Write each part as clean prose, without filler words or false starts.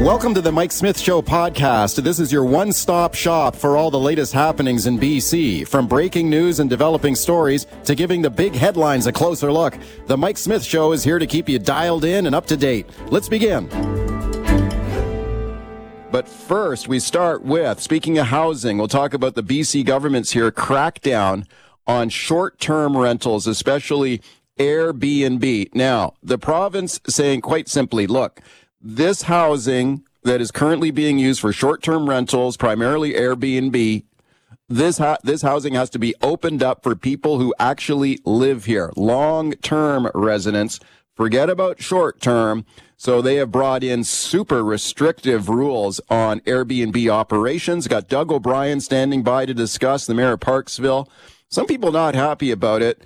Welcome to the Mike Smith Show podcast. This is your one-stop shop for all the latest happenings in BC. From breaking news and developing stories to giving the big headlines a closer look, the Mike Smith Show is here to keep you dialed in and up to date. Let's begin. But first, we start with, speaking of housing, we'll talk about the BC government's here crackdown on short-term rentals, especially Airbnb. Now, the province saying quite simply, look, this housing that is currently being used for short-term rentals, primarily Airbnb, this housing has to be opened up for people who actually live here, long-term residents. Forget about short-term. So they have brought in super restrictive rules on Airbnb operations. Got Doug O'Brien standing by to discuss, the mayor of Parksville. Some people not happy about it,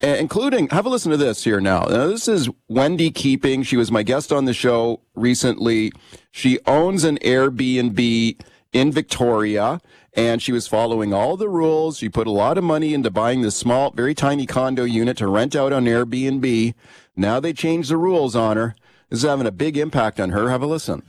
including, have a listen to this here now. Now, this is Wendy Keeping. She was my guest on the show recently. She owns an Airbnb in Victoria, and she was following all the rules. She put a lot of money into buying this small, very tiny condo unit to rent out on Airbnb. Now they changed the rules on her. This is having a big impact on her. Have a listen.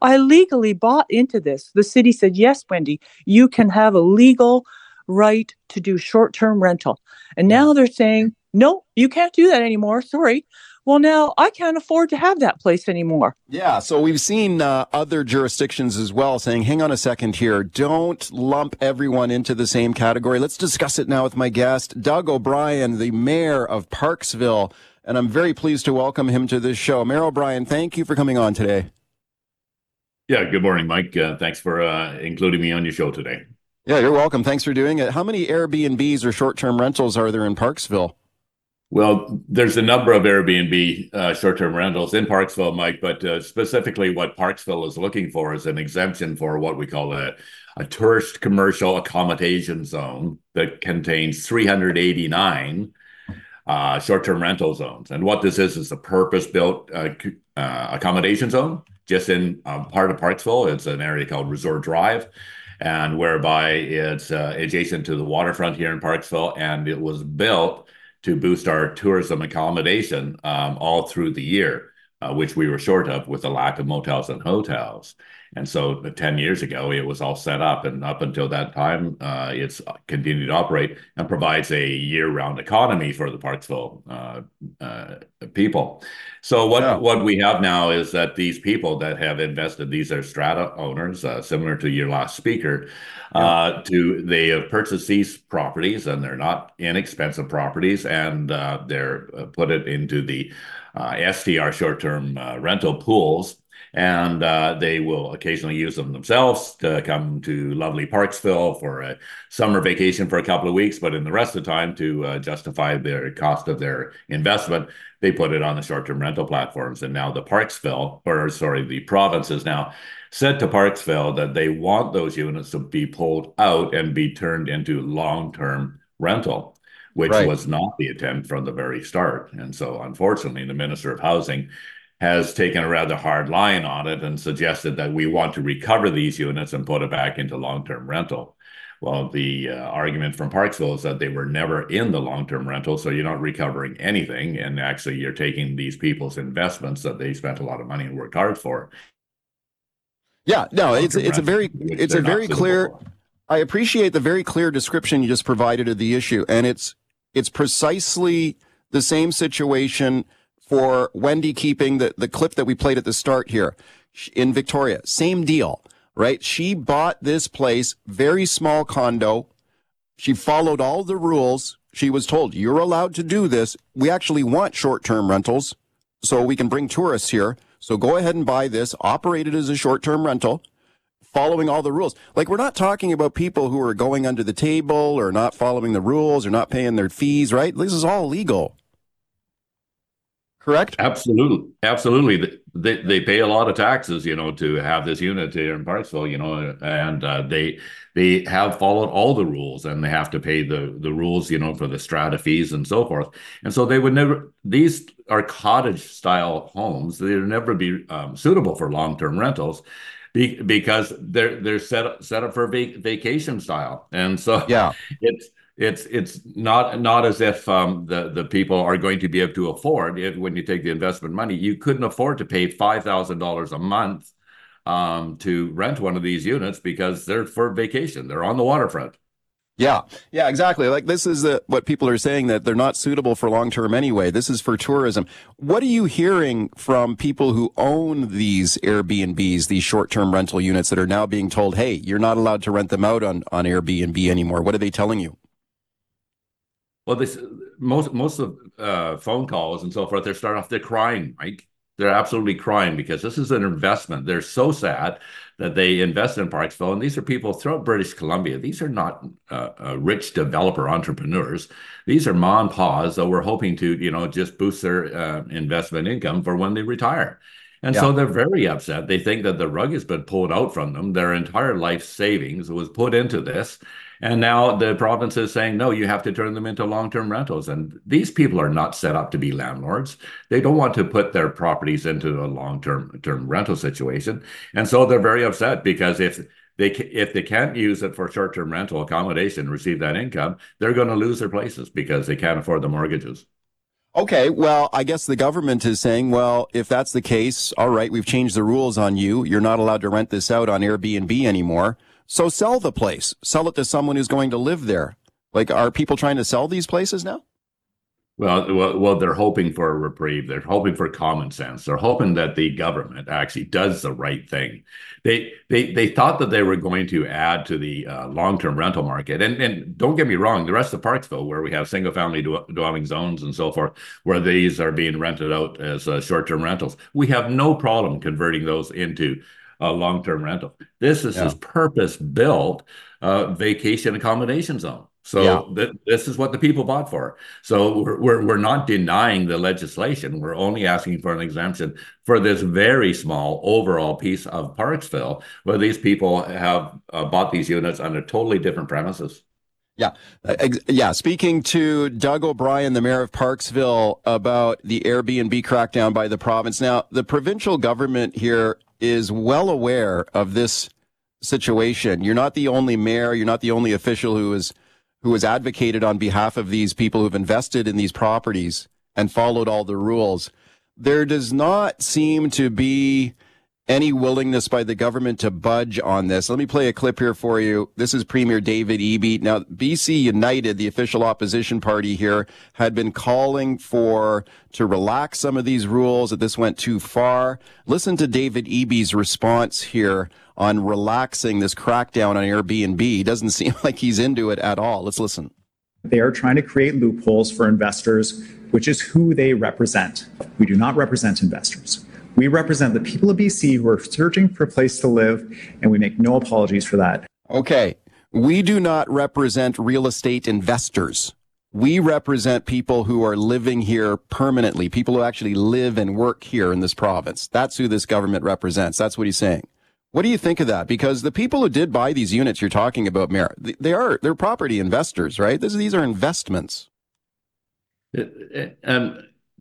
I legally bought into this. The city said, yes, Wendy, you can have a legal right to do short-term rental. And now they're saying, no, you can't do that anymore. Sorry. Well, now I can't afford to have that place anymore. Yeah. So we've seen other jurisdictions as well saying, hang on a second here. Don't lump everyone into the same category. Let's discuss it now with my guest, Doug O'Brien, the mayor of Parksville. And I'm very pleased to welcome him to this show. Mayor O'Brien, thank you for coming on today. Yeah. Good morning, Mike. Thanks for including me on your show today. Yeah, you're welcome. Thanks for doing it. How many Airbnbs or short-term rentals are there in Parksville? Well, there's a number of Airbnb short-term rentals in Parksville, Mike, but specifically what Parksville is looking for is an exemption for what we call a tourist commercial accommodation zone that contains 389 short-term rental zones. And what this is a purpose-built accommodation zone just in part of Parksville. It's an area called Resort Drive, and whereby it's adjacent to the waterfront here in Parksville, and it was built to boost our tourism accommodation all through the year, which we were short of with the lack of motels and hotels. And so 10 years ago, it was all set up, and up until that time, it's continued to operate and provides a year-round economy for the Parksville people. So what we have now is that these people that have invested, these are strata owners, similar to your last speaker, they have purchased these properties, and they're not inexpensive properties, and they're put it into the STR short-term rental pools. And they will occasionally use them themselves to come to lovely Parksville for a summer vacation for a couple of weeks. But in the rest of the time, to justify their cost of their investment, they put it on the short-term rental platforms. And now the province is now said to Parksville that they want those units to be pulled out and be turned into long-term rental, which was not the intent from the very start. And so, unfortunately, the Minister of Housing has taken a rather hard line on it and suggested that we want to recover these units and put it back into long-term rental. Well, the argument from Parksville is that they were never in the long-term rental, so you're not recovering anything, and actually you're taking these people's investments that they spent a lot of money and worked hard for. Yeah, no, it's a very clear. I appreciate the very clear description you just provided of the issue, and it's precisely the same situation for Wendy Keeping, the clip that we played at the start here in Victoria. Same deal, right? She bought this place, very small condo. She followed all the rules. She was told, you're allowed to do this. We actually want short-term rentals so we can bring tourists here. So go ahead and buy this, operate it as a short-term rental, following all the rules. Like, we're not talking about people who are going under the table or not following the rules or not paying their fees, right? This is all legal. Correct? Absolutely. They pay a lot of taxes, to have this unit here in Parksville, and they have followed all the rules, and they have to pay the rules, you know, for the strata fees and so forth. And so they would never, these are cottage style homes. They would never be suitable for long-term rentals because they're set up for vacation style. And so it's not as if the people are going to be able to afford it. When you take the investment money, you couldn't afford to pay $5,000 a month to rent one of these units because they're for vacation. They're on the waterfront. Yeah, exactly. Like, this is what people are saying, that they're not suitable for long term anyway. This is for tourism. What are you hearing from people who own these Airbnbs, these short term rental units that are now being told, hey, you're not allowed to rent them out on Airbnb anymore? What are they telling you? Well, most of phone calls and so forth, they start off, they're crying, Mike. They're absolutely crying because this is an investment. They're so sad that they invest in Parksville. And these are people throughout British Columbia. These are not rich developer entrepreneurs. These are mom and pa's that were hoping to, you know, just boost their investment income for when they retire. And so they're very upset. They think that the rug has been pulled out from them. Their entire life savings was put into this. And now the province is saying, no, you have to turn them into long-term rentals. And these people are not set up to be landlords. They don't want to put their properties into a long-term rental situation. And so they're very upset because if they can't use it for short-term rental accommodation, receive that income, they're going to lose their places because they can't afford the mortgages. Okay, well, I guess the government is saying, well, if that's the case, all right, we've changed the rules on you. You're not allowed to rent this out on Airbnb anymore. So sell the place. Sell it to someone who's going to live there. Like, are people trying to sell these places now? Well, they're hoping for a reprieve. They're hoping for common sense. They're hoping that the government actually does the right thing. They thought that they were going to add to the long-term rental market. And don't get me wrong, the rest of Parksville, where we have single-family dwelling zones and so forth, where these are being rented out as short-term rentals, we have no problem converting those into a long-term rental. This is his purpose-built vacation accommodation zone. So this is what the people bought for. So we're not denying the legislation. We're only asking for an exemption for this very small overall piece of Parksville, where these people have bought these units under totally different premises. Yeah. Speaking to Doug O'Brien, the mayor of Parksville, about the Airbnb crackdown by the province. Now, the provincial government here is well aware of this situation. You're not the only mayor. You're not the only official who has advocated on behalf of these people who've invested in these properties and followed all the rules. There does not seem to be any willingness by the government to budge on this. Let me play a clip here for you. This is Premier David Eby. Now, BC United, the official opposition party here, had been calling to relax some of these rules, that this went too far. Listen to David Eby's response here on relaxing this crackdown on Airbnb. He doesn't seem like he's into it at all. Let's listen. They are trying to create loopholes for investors, which is who they represent. We do not represent investors. We represent the people of BC who are searching for a place to live, and we make no apologies for that. Okay, we do not represent real estate investors. We represent people who are living here permanently, people who actually live and work here in this province. That's who this government represents. That's what he's saying. What do you think of that? Because the people who did buy these units you're talking about, Mayor, they're property investors, right? These are investments.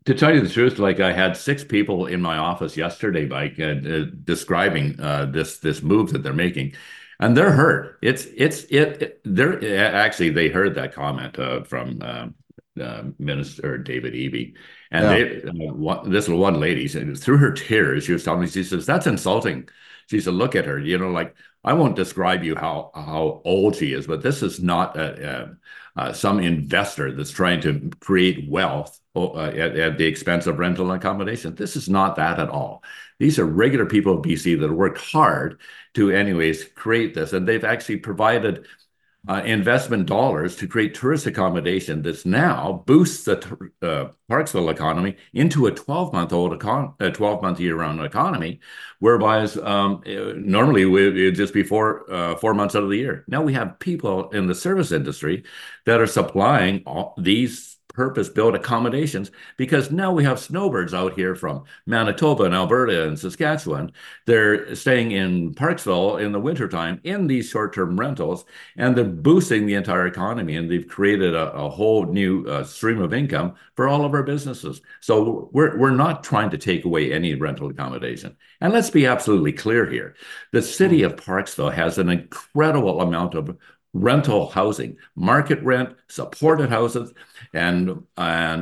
To tell you the truth, like, I had 6 people in my office yesterday, Mike, describing this move that they're making, and they're hurt. They heard that comment from Minister David Eby, and this little one lady, through her tears, she was telling me, she says, "That's insulting." She said, "Look at her, you know, like, I won't describe you how old she is, but this is not some investor that's trying to create wealth at the expense of rental accommodation. This is not that at all. These are regular people of BC that worked hard to anyways create this, and they've actually provided investment dollars to create tourist accommodation that's now boosts the Parksville economy into a 12-month year-round economy, whereby normally it would just be 4 months out of the year. Now we have people in the service industry that are supplying all these purpose-built accommodations, because now we have snowbirds out here from Manitoba and Alberta and Saskatchewan. They're staying in Parksville in the wintertime in these short-term rentals, and they're boosting the entire economy, and they've created a whole new stream of income for all of our businesses. So we're not trying to take away any rental accommodation. And let's be absolutely clear here. The city of Parksville has an incredible amount of rental housing, market rent, supported houses, and all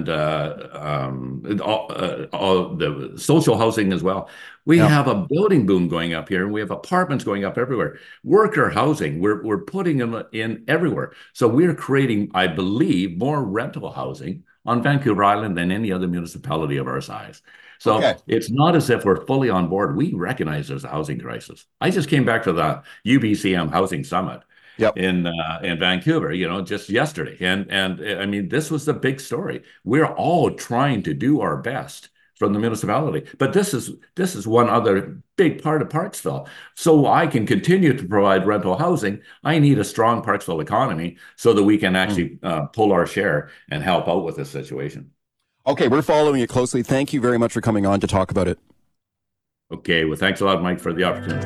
the social housing as well. We have a building boom going up here, and we have apartments going up everywhere. Worker housing, we're putting them in everywhere. So we're creating, I believe, more rental housing on Vancouver Island than any other municipality of our size. So It's not as if we're fully on board. We recognize there's a housing crisis. I just came back to the UBCM Housing Summit in Vancouver, just yesterday. And I mean, this was the big story. We're all trying to do our best from the municipality. But this is one other big part of Parksville. So I can continue to provide rental housing. I need a strong Parksville economy so that we can actually pull our share and help out with this situation. Okay, we're following it closely. Thank you very much for coming on to talk about it. Okay, well, thanks a lot, Mike, for the opportunity.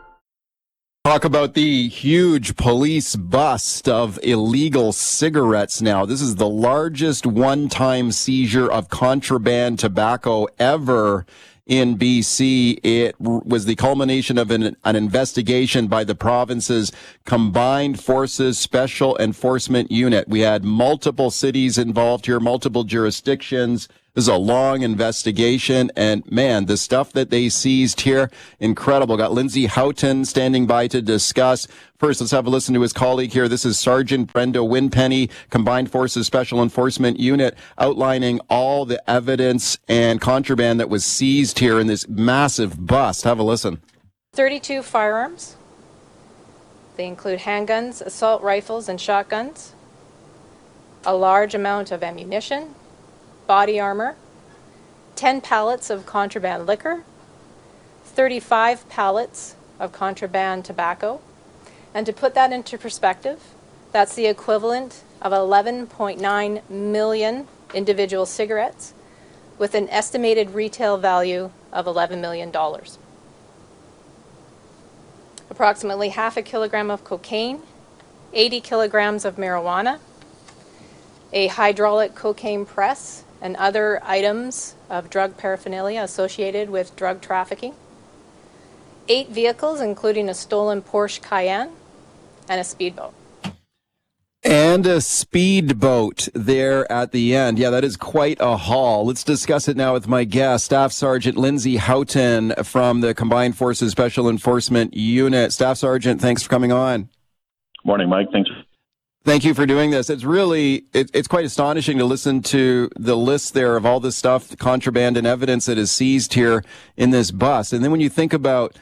Talk about the huge police bust of illegal cigarettes now. This is the largest one-time seizure of contraband tobacco ever in BC. It was the culmination of an investigation by the province's Combined Forces Special Enforcement Unit. We had multiple cities involved here, multiple jurisdictions. This is a long investigation, and man, the stuff that they seized here, incredible. Got Lindsay Houghton standing by to discuss. First, let's have a listen to his colleague here. This is Sergeant Brenda Winpenny, Combined Forces Special Enforcement Unit, outlining all the evidence and contraband that was seized here in this massive bust. Have a listen. 32 firearms. They include handguns, assault rifles, and shotguns. A large amount of ammunition, body armor, 10 pallets of contraband liquor, 35 pallets of contraband tobacco. And to put that into perspective, that's the equivalent of 11.9 million individual cigarettes with an estimated retail value of $11 million. Approximately half a kilogram of cocaine, 80 kilograms of marijuana, a hydraulic cocaine press, and other items of drug paraphernalia associated with drug trafficking. 8 vehicles, including a stolen Porsche Cayenne and a speedboat. And a speedboat there at the end. Yeah, that is quite a haul. Let's discuss it now with my guest, Staff Sergeant Lindsay Houghton from the Combined Forces Special Enforcement Unit. Staff Sergeant, thanks for coming on. Morning, Mike. Thanks. Thank you for doing this. It's really, it's quite astonishing to listen to the list there of all this stuff, the contraband and evidence that is seized here in this bust. And then when you think about,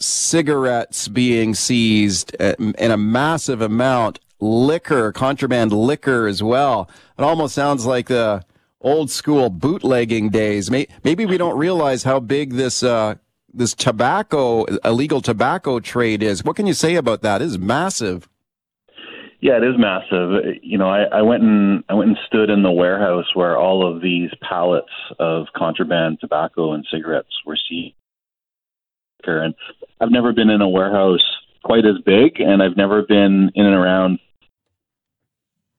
cigarettes being seized in a massive amount, liquor, contraband liquor as well. It almost sounds like the old school bootlegging days. Maybe we don't realize how big this illegal tobacco trade is. What can you say about that? It is massive. Yeah, it is massive. I went and stood in the warehouse where all of these pallets of contraband tobacco and cigarettes were seized. And I've never been in a warehouse quite as big, and I've never been in and around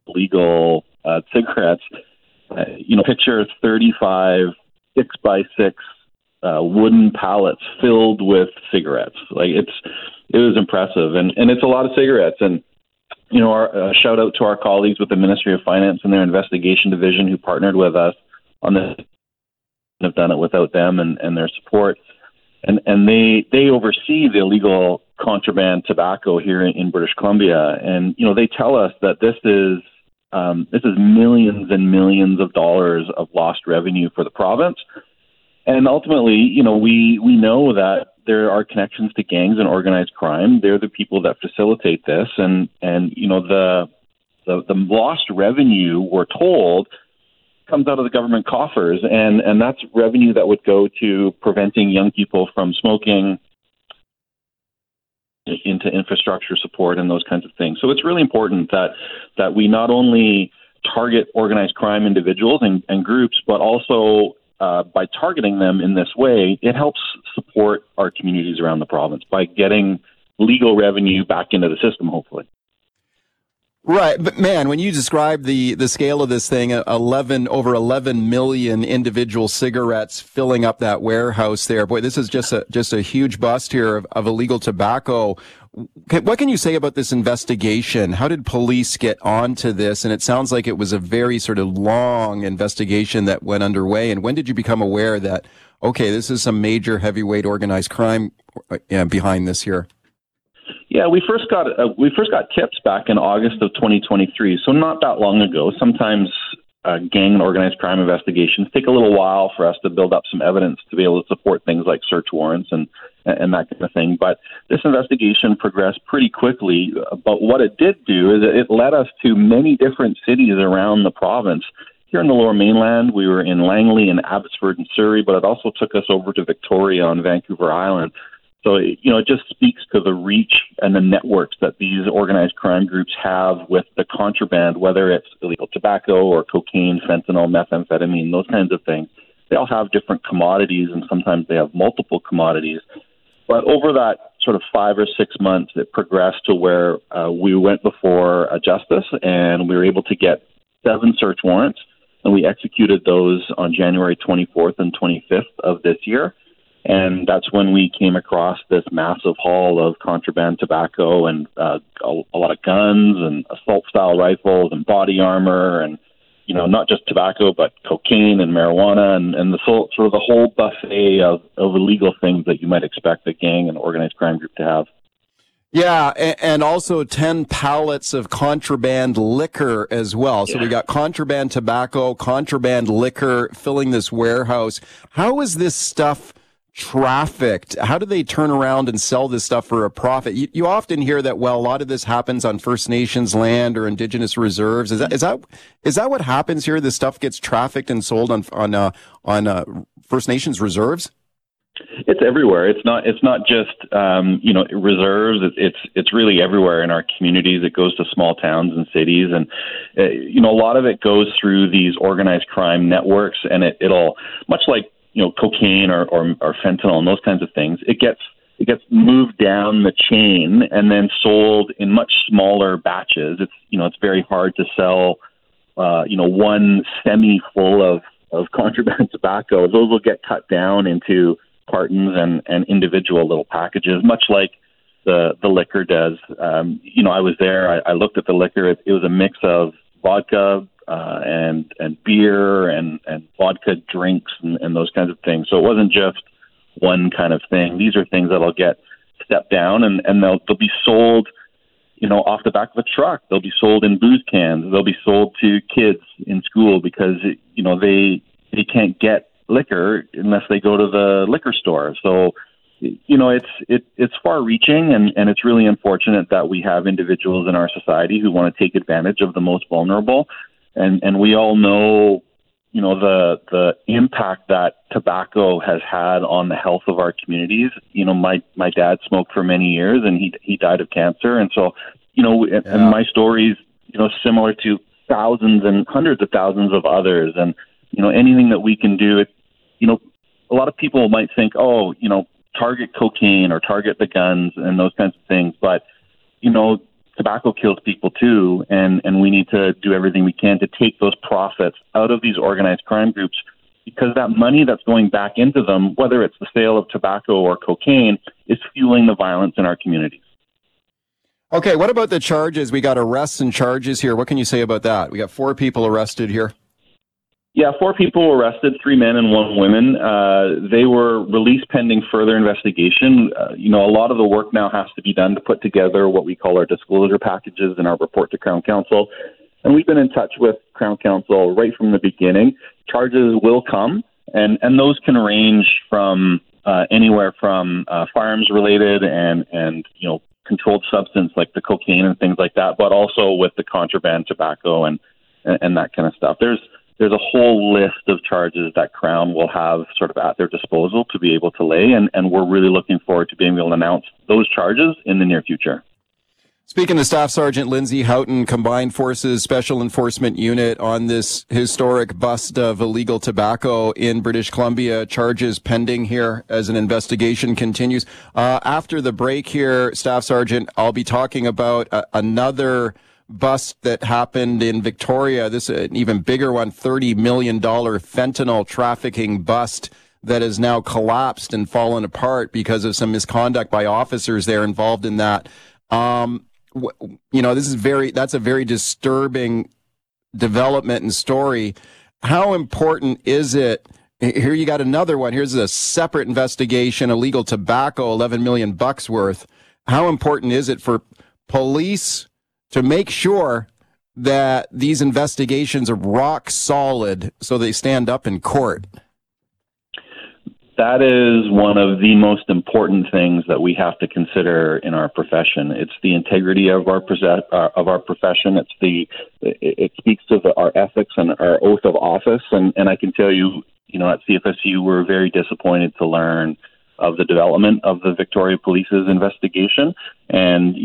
legal cigarettes. Picture 35 6x6 wooden pallets filled with cigarettes. Like it was impressive, and it's a lot of cigarettes. And our shout out to our colleagues with the Ministry of Finance and their investigation division who partnered with us on this. Have done it without them and their support. And they oversee the illegal contraband tobacco here in British Columbia. And, you know, they tell us that this is millions and millions of dollars of lost revenue for the province. And ultimately, you know, we know that there are connections to gangs and organized crime. They're the people that facilitate this. And you know, the lost revenue, we're told, comes out of the government coffers. And that's revenue that would go to preventing young people from smoking, into infrastructure support and those kinds of things. So it's really important that we not only target organized crime individuals and groups, but also by targeting them in this way, it helps support our communities around the province by getting legal revenue back into the system, hopefully. Right. But man, when you describe the scale of this thing, 11 million individual cigarettes filling up that warehouse there. Boy, this is just a huge bust here of illegal tobacco. What can you say about this investigation? How did police get onto this? And it sounds like it was a very sort of long investigation that went underway. And when did you become aware that, okay, this is some major heavyweight organized crime behind this here? Yeah, we first got tips back in August of 2023, so not that long ago. Sometimes gang and organized crime investigations take a little while for us to build up some evidence to be able to support things like search warrants and that kind of thing. But this investigation progressed pretty quickly. But what it did do is it led us to many different cities around the province. Here in the Lower Mainland, we were in Langley and Abbotsford and Surrey, but it also took us over to Victoria on Vancouver Island. So, you know, it just speaks to the reach and the networks that these organized crime groups have with the contraband, whether it's illegal tobacco or cocaine, fentanyl, methamphetamine, those kinds of things. They all have different commodities, and sometimes they have multiple commodities. But over that sort of 5 or 6 months, it progressed to where we went before a justice, and we were able to get 7 search warrants, and we executed those on January 24th and 25th of this year. And that's when we came across this massive haul of contraband tobacco and a lot of guns and assault-style rifles and body armor and, you know, not just tobacco, but cocaine and marijuana and the sort of the whole buffet of illegal things that you might expect a gang and organized crime group to have. Yeah, and also 10 pallets of contraband liquor as well. So yeah. We got contraband tobacco, contraband liquor filling this warehouse. How is this stuff trafficked? How do they turn around and sell this stuff for a profit? You often hear that, well, a lot of this happens on First Nations land or Indigenous reserves. Is that what happens here? This stuff gets trafficked and sold on First Nations reserves? It's everywhere. It's not just reserves. It's really everywhere in our communities. It goes to small towns and cities, and a lot of it goes through these organized crime networks, and it'll much like, you know, cocaine or fentanyl and those kinds of things, it gets moved down the chain and then sold in much smaller batches. It's very hard to sell, one semi full of contraband tobacco. Those will get cut down into cartons and individual little packages, much like the liquor does. I was there. I looked at the liquor. It was a mix of vodka, and beer and vodka drinks and those kinds of things. So it wasn't just one kind of thing. These are things that'll get stepped down and they'll be sold, off the back of a truck. They'll be sold in booze cans. They'll be sold to kids in school because, they can't get liquor unless they go to the liquor store. So, it's far reaching and it's really unfortunate that we have individuals in our society who want to take advantage of the most vulnerable. And we all know, the impact that tobacco has had on the health of our communities. My dad smoked for many years, and he died of cancer. And so, and my story's, similar to thousands and hundreds of thousands of others. And, anything that we can do, a lot of people might think, oh, target cocaine or target the guns and those kinds of things. But, tobacco kills people too, and we need to do everything we can to take those profits out of these organized crime groups, because that money that's going back into them, whether it's the sale of tobacco or cocaine, is fueling the violence in our communities. Okay, what about the charges? We got arrests and charges here. What can you say about that? We got 4 people arrested here. Yeah, 4 people were arrested, 3 men and 1 woman. They were released pending further investigation. A lot of the work now has to be done to put together what we call our disclosure packages and our report to Crown Council. And we've been in touch with Crown Council right from the beginning. Charges will come, and those can range from anywhere from firearms-related and controlled substance like the cocaine and things like that, but also with the contraband tobacco and that kind of stuff. There's a whole list of charges that Crown will have sort of at their disposal to be able to lay, and we're really looking forward to being able to announce those charges in the near future. Speaking to Staff Sergeant Lindsay Houghton, Combined Forces Special Enforcement Unit, on this historic bust of illegal tobacco in British Columbia. Charges pending here as an investigation continues. After the break here, Staff Sergeant, I'll be talking about another bust that happened in Victoria. This is an even bigger one, $30 million fentanyl trafficking bust that has now collapsed and fallen apart because of some misconduct by officers there involved in that. That's a very disturbing development and story. How important is it? Here you got another one. Here's a separate investigation, illegal tobacco, $11 million worth. How important is it for police to make sure that these investigations are rock solid so they stand up in court? That is one of the most important things that we have to consider in our profession. It's the integrity of our profession. It speaks to our ethics and our oath of office. And I can tell you, at CFSU, we're very disappointed to learn of the development of the Victoria Police's investigation. And,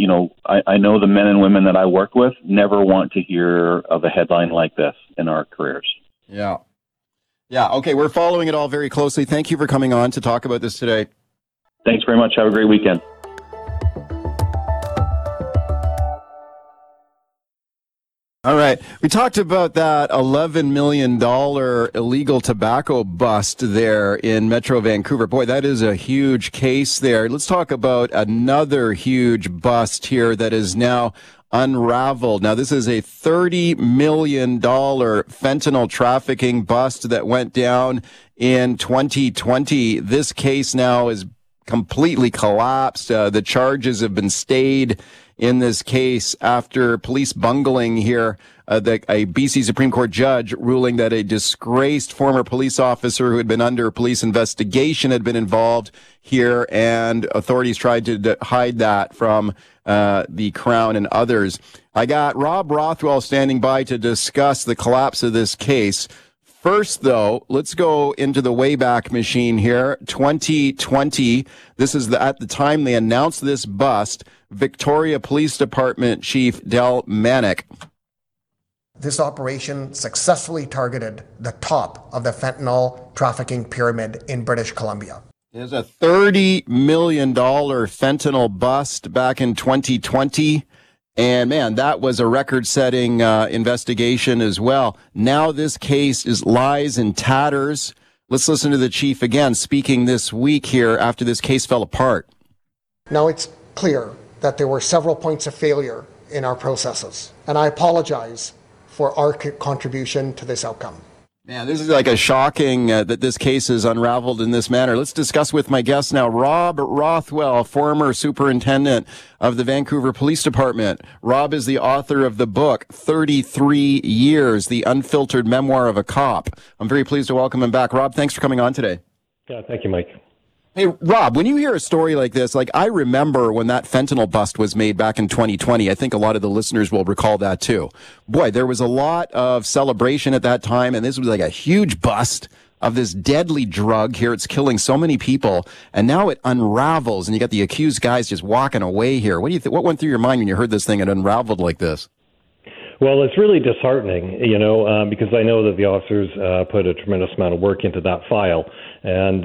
I know the men and women that I work with never want to hear of a headline like this in our careers. Yeah. Yeah, okay, we're following it all very closely. Thank you for coming on to talk about this today. Thanks very much. Have a great weekend. All right, we talked about that $11 million illegal tobacco bust there in Metro Vancouver. Boy, that is a huge case there. Let's talk about another huge bust here that is now unraveled. Now, this is a $30 million fentanyl trafficking bust that went down in 2020. This case now is completely collapsed. The charges have been stayed in this case after police bungling here, a BC Supreme Court judge ruling that a disgraced former police officer who had been under police investigation had been involved here, and authorities tried to hide that from the Crown and others. I got Rob Rothwell standing by to discuss the collapse of this case. First, though, let's go into the Wayback Machine here. 2020, this is at the time they announced this bust, Victoria Police Department Chief Del Manick. This operation successfully targeted the top of the fentanyl trafficking pyramid in British Columbia. There's a $30 million fentanyl bust back in 2020. And, man, that was a record-setting investigation as well. Now this case lies in tatters. Let's listen to the chief again speaking this week here after this case fell apart. Now it's clear that there were several points of failure in our processes, and I apologize for our contribution to this outcome. Man, this is like a shocking that this case is unraveled in this manner. Let's discuss with my guest now, Rob Rothwell, former superintendent of the Vancouver Police Department. Rob is the author of the book, 33 Years, The Unfiltered Memoir of a Cop. I'm very pleased to welcome him back. Rob, thanks for coming on today. Yeah, thank you, Mike. Hey, Rob, when you hear a story like this, like I remember when that fentanyl bust was made back in 2020, I think a lot of the listeners will recall that too. Boy, there was a lot of celebration at that time, and this was like a huge bust of this deadly drug here. It's killing so many people, and now it unravels, and you got the accused guys just walking away here. What do you what went through your mind when you heard this thing had unraveled like this? Well, it's really disheartening, because I know that the officers put a tremendous amount of work into that file. And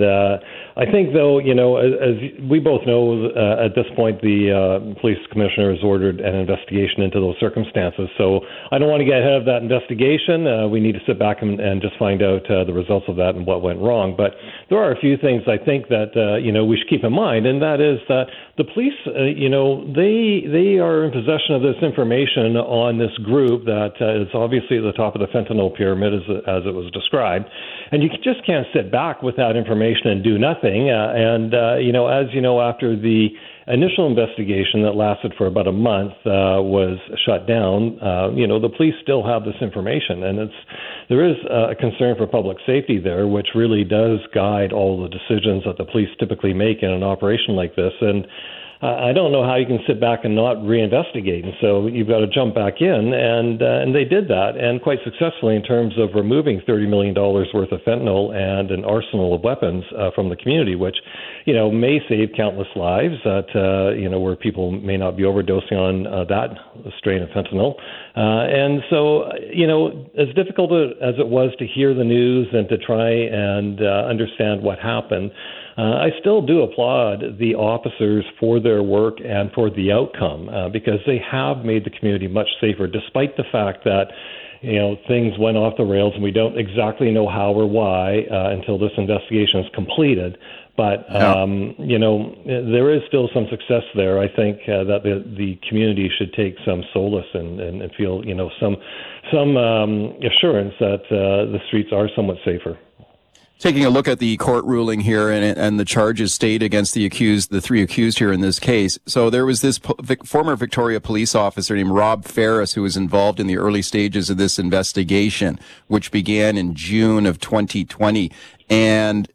I think, though, you know, as we both know, at this point, the police commissioner has ordered an investigation into those circumstances. So I don't want to get ahead of that investigation. We need to sit back and just find out the results of that and what went wrong. But there are a few things I think that, you know, we should keep in mind, and that is that the police, you know, they are in possession of this information on this group that is obviously at the top of the fentanyl pyramid, as it was described. And you just can't sit back with that information and do nothing. You know, as you know, after the initial investigation that lasted for about a month was shut down, you know, the police still have this information. And there is a concern for public safety there, which really does guide all the decisions that the police typically make in an operation like this. And I don't know how you can sit back and not reinvestigate. And so you've got to jump back in. And they did that, and quite successfully, in terms of removing $30 million worth of fentanyl and an arsenal of weapons from the community, which, you know, may save countless lives that, you know, where people may not be overdosing on that strain of fentanyl. And so, you know, as difficult as it was to hear the news and to try and understand what happened, I still do applaud the officers for their work and for the outcome, because they have made the community much safer, despite the fact that, you know, things went off the rails and we don't exactly know how or why until this investigation is completed. But, you know, there is still some success there. I think that the community should take some solace and feel, you know, some assurance that the streets are somewhat safer. Taking a look at the court ruling here and the charges stayed against the accused, the three accused here in this case. So there was this former Victoria police officer named Rob Ferris who was involved in the early stages of this investigation, which began in June of 2020. And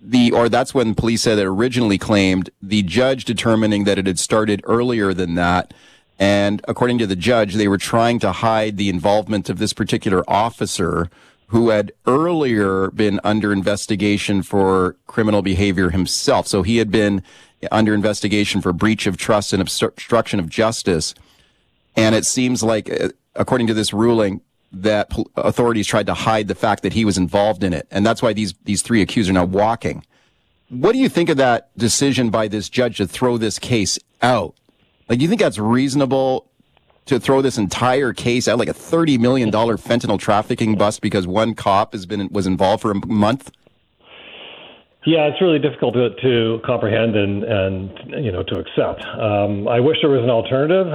that's when police said it originally claimed, the judge determining that it had started earlier than that. And according to the judge, they were trying to hide the involvement of this particular officer who had earlier been under investigation for criminal behavior himself. So he had been under investigation for breach of trust and obstruction of justice. And it seems like, according to this ruling, that authorities tried to hide the fact that he was involved in it. And that's why these three accused are now walking. What do you think of that decision by this judge to throw this case out? Like, do you think that's reasonable to throw this entire case out, like a $30 million fentanyl trafficking bust because one cop was involved for a month? Yeah, it's really difficult to comprehend and you know, to accept. I wish there was an alternative,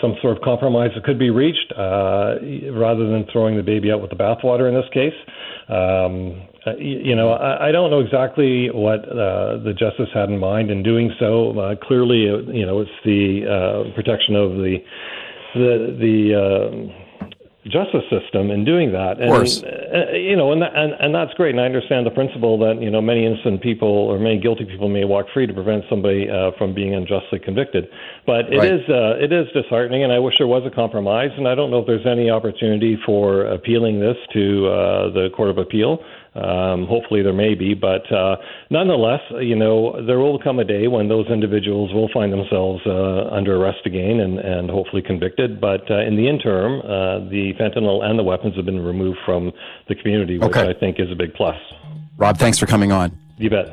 some sort of compromise that could be reached, rather than throwing the baby out with the bathwater in this case. You know, I don't know exactly what the justice had in mind in doing so. Clearly, you know, it's the protection of the justice system in doing that, and you know, and that's great. And I understand the principle that, you know, many innocent people or many guilty people may walk free to prevent somebody from being unjustly convicted. But it is disheartening, and I wish there was a compromise. And I don't know if there's any opportunity for appealing this to the Court of Appeal. Hopefully there may be, but nonetheless, you know, there will come a day when those individuals will find themselves under arrest again and hopefully convicted. But in the interim, the fentanyl and the weapons have been removed from the community, which I think is a big plus. Rob, thanks for coming on. You bet.